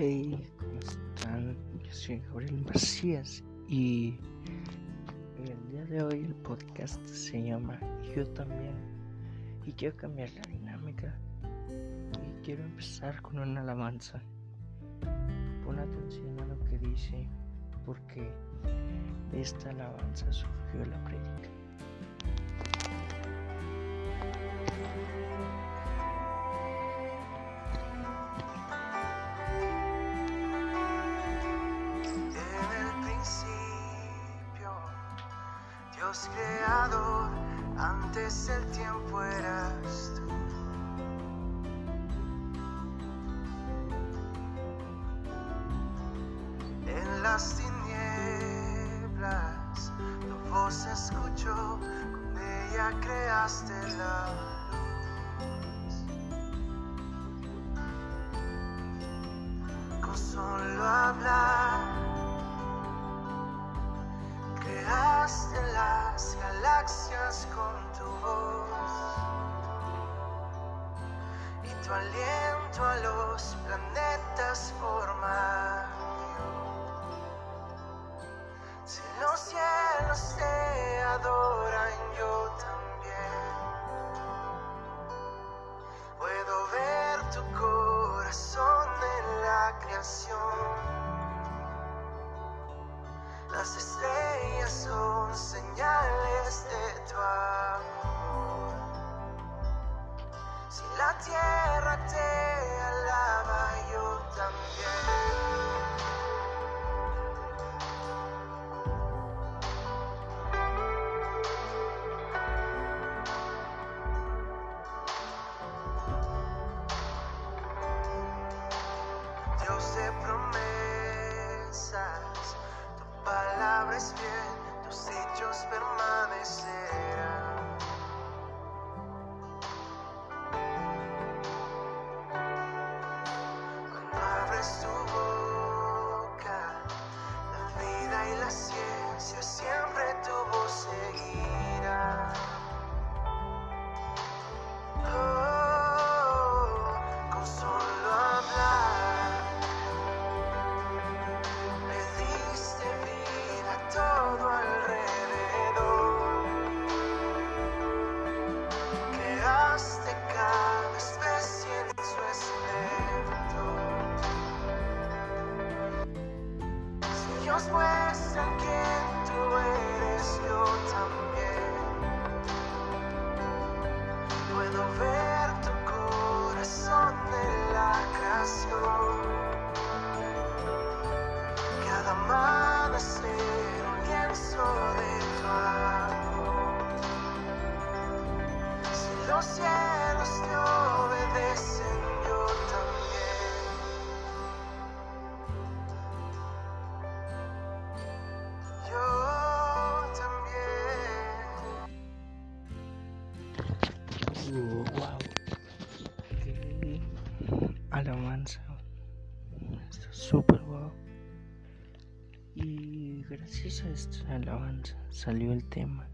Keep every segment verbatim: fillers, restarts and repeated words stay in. Hey, ¿cómo están? Yo soy Gabriel Macías y en el día de hoy el podcast se llama Yo también, y quiero cambiar la dinámica y quiero empezar con una alabanza. Pon atención a lo que dice, porque de esta alabanza surgió la prédica. Dios creador, antes del tiempo eras tú. En las tinieblas tu voz escuchó, con ella creaste la luz. Con solo hablar creaste las galaxias con tu voz, y tu aliento a los planetas forma. Si los cielos te adoran, yo también puedo ver tu corazón en la creación. Las estrellas son señales de tu amor. Si la tierra te alaba, yo también. Dios de promesas, palabra es bien, tus hechos permanecerán. Cuando abres tu boca, la vida y la ciencia, siempre tu voz seguirá. Oh, con solo hablar todo alrededor, creaste cada especie en su aspecto. Si Dios muestra quién tú eres, yo también puedo ver tu corazón en la creación. Cada amanecer de tu amor. Si los cielos te obedecen, yo también. Yo también. Oh, wow. Qué alabanza. Está súper guau. Y gracias a esta alabanza salió el tema.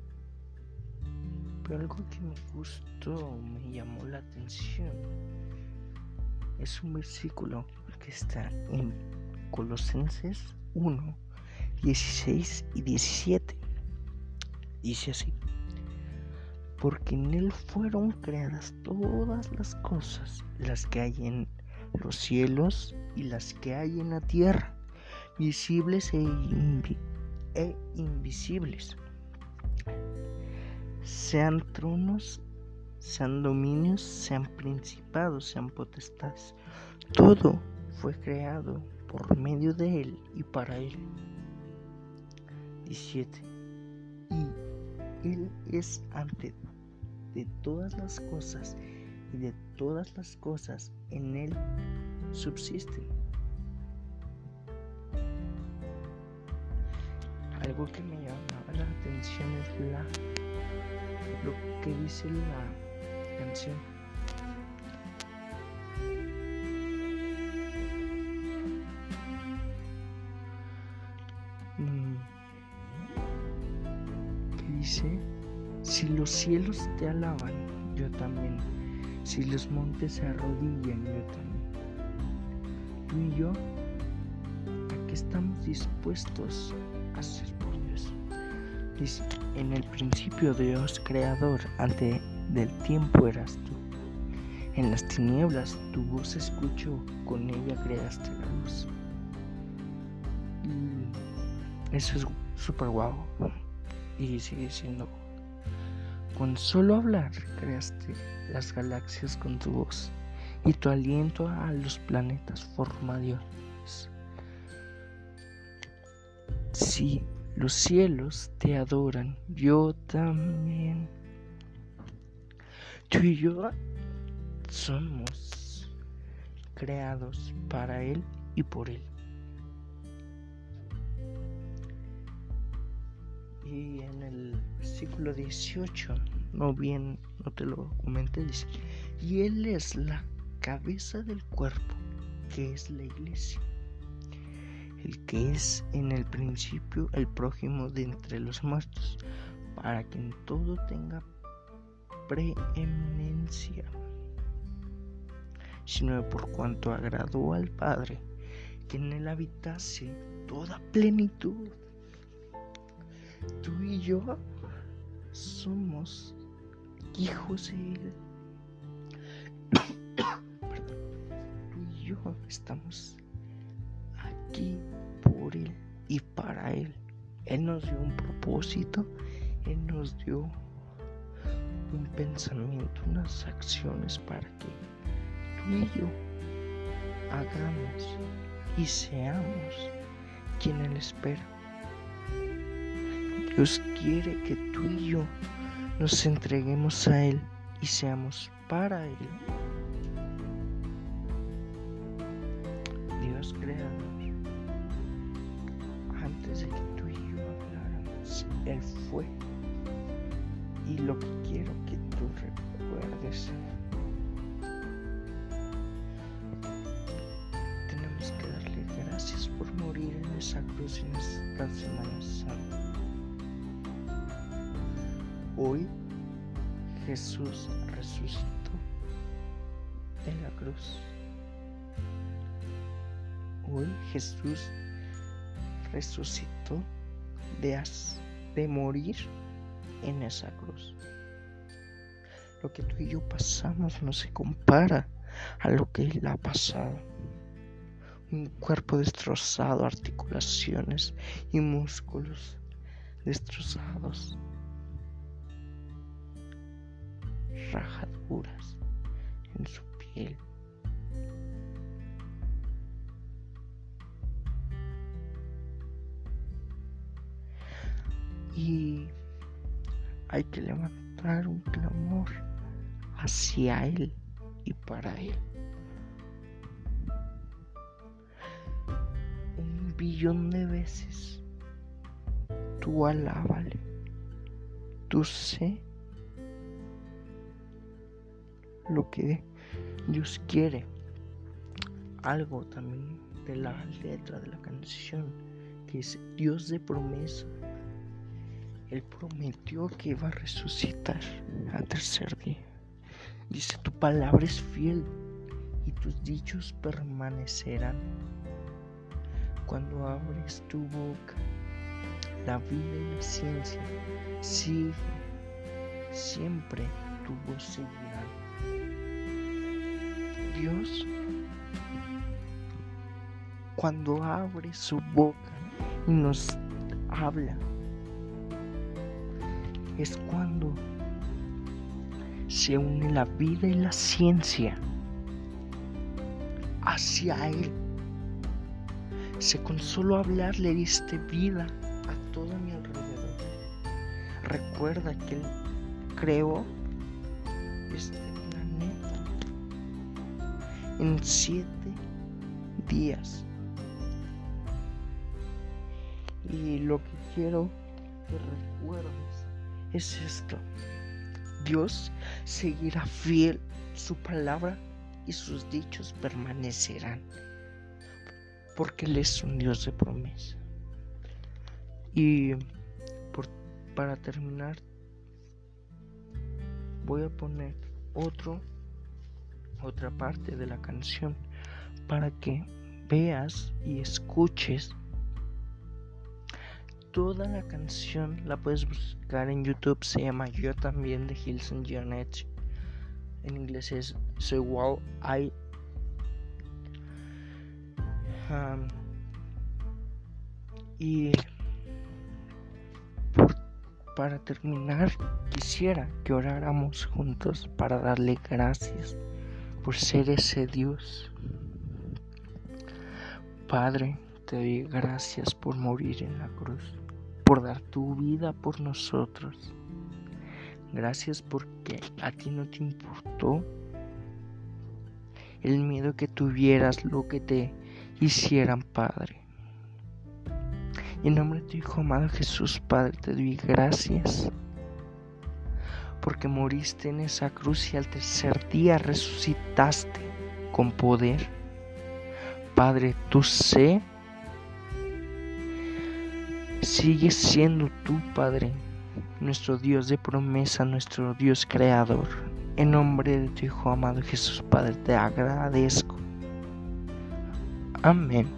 Pero algo que me gustó, me llamó la atención, es un versículo que está en Colosenses uno, dieciséis y diecisiete. Dice así: porque en él fueron creadas todas las cosas, las que hay en los cielos y las que hay en la tierra, visibles e, invi- e invisibles, sean tronos, sean dominios, sean principados, sean potestades. Todo fue creado por medio de él y para él. diecisiete. Y él es antes de todas las cosas, y de todas las cosas en él subsisten. Algo que me llamaba la atención es la, lo que dice la canción. Que dice: si los cielos te alaban, yo también. Si los montes se arrodillan, yo también. tú y yo, a que estamos dispuestos a hacer por Dios. Dice, en el principio Dios creador, antes del tiempo eras tú. En las tinieblas tu voz escuchó, con ella creaste la luz. Eso es súper guau. Y sigue siendo, con solo hablar creaste las galaxias con tu voz, y tu aliento a los planetas forma Dios. Si los cielos te adoran, yo también. Tú y yo somos creados para Él y por Él. Y en el versículo dieciocho, no bien, no te lo comenté, dice, y Él es la cabeza del cuerpo, que es la iglesia, el que es en el principio, el prójimo de entre los muertos, para que en todo tenga preeminencia, sino por cuanto agradó al Padre, que en Él habitase toda plenitud. Tú y yo somos hijos de Él. Tú y yo estamos aquí por Él y para Él. Él nos dio un propósito, Él nos dio un pensamiento, unas acciones para que tú y yo hagamos y seamos quien Él espera. Dios quiere que tú y yo nos entreguemos a Él y seamos para Él. Dios creador, antes de que tú y yo habláramos, Él fue. Y lo que quiero que tú recuerdes, tenemos que darle gracias por morir en esa cruz en esta Semana Santa. Hoy Jesús resucitó de la cruz. Hoy Jesús resucitó de, as, de morir en esa cruz. Lo que tú y yo pasamos no se compara a lo que Él ha pasado. Un cuerpo destrozado, articulaciones y músculos destrozados, rajaduras en su piel. Y hay que levantar un clamor hacia Él y para Él. Un billón de veces tú alábale, tú sé lo que Dios quiere. Algo también de la letra de la canción que es Dios de promesa. Él prometió que iba a resucitar al tercer día. Dice, tu palabra es fiel y tus dichos permanecerán. Cuando abres tu boca, la vida y la ciencia sigue, siempre tu voz seguirá. Dios, cuando abre su boca y nos habla, es cuando se une la vida y la ciencia hacia Él. Si con solo hablar le diste vida a todo mi alrededor. Recuerda que Él creó este en siete días. Y lo que quiero que recuerdes es esto: Dios seguirá fiel, su palabra y sus dichos permanecerán, porque Él es un Dios de promesa. Y por, para terminar, voy a poner otro otra parte de la canción para que veas y escuches. Toda la canción la puedes buscar en YouTube, se llama Yo También, de Hillsong United. En inglés es So Wow I um, Y por, para terminar, quisiera que oráramos juntos para darle gracias por ser ese Dios. Padre, te doy gracias por morir en la cruz, por dar tu vida por nosotros. Gracias porque a ti no te importó el miedo que tuvieras, lo que te hicieran, Padre. En nombre de tu Hijo amado Jesús, Padre, te doy gracias porque moriste en esa cruz y al tercer día resucitaste con poder. Padre, tú sé, sigues siendo tú, Padre, nuestro Dios de promesa, nuestro Dios creador. En nombre de tu Hijo amado Jesús, Padre, te agradezco. Amén.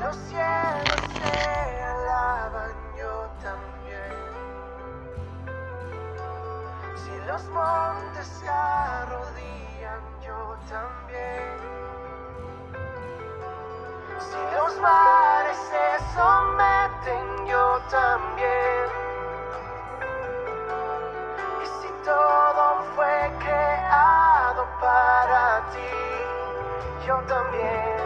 Los cielos se alaban, yo también. Si los montes se arrodillan, yo también. Si los mares se someten, yo también. Y si todo fue creado para ti, yo también.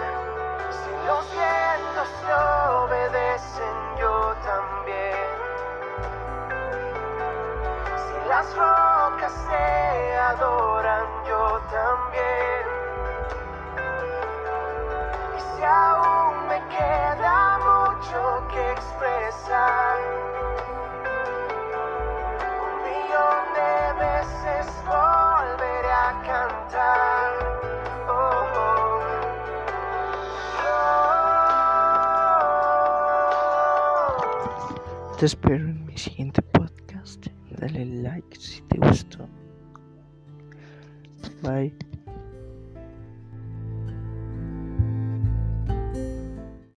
Si los vientos te obedecen, yo también. Si las rocas se adoran, yo también. Y si aún me queda mucho que expresar, un millón de veces volveré a cantar. Te espero en mi siguiente podcast. Dale like si te gustó. Bye.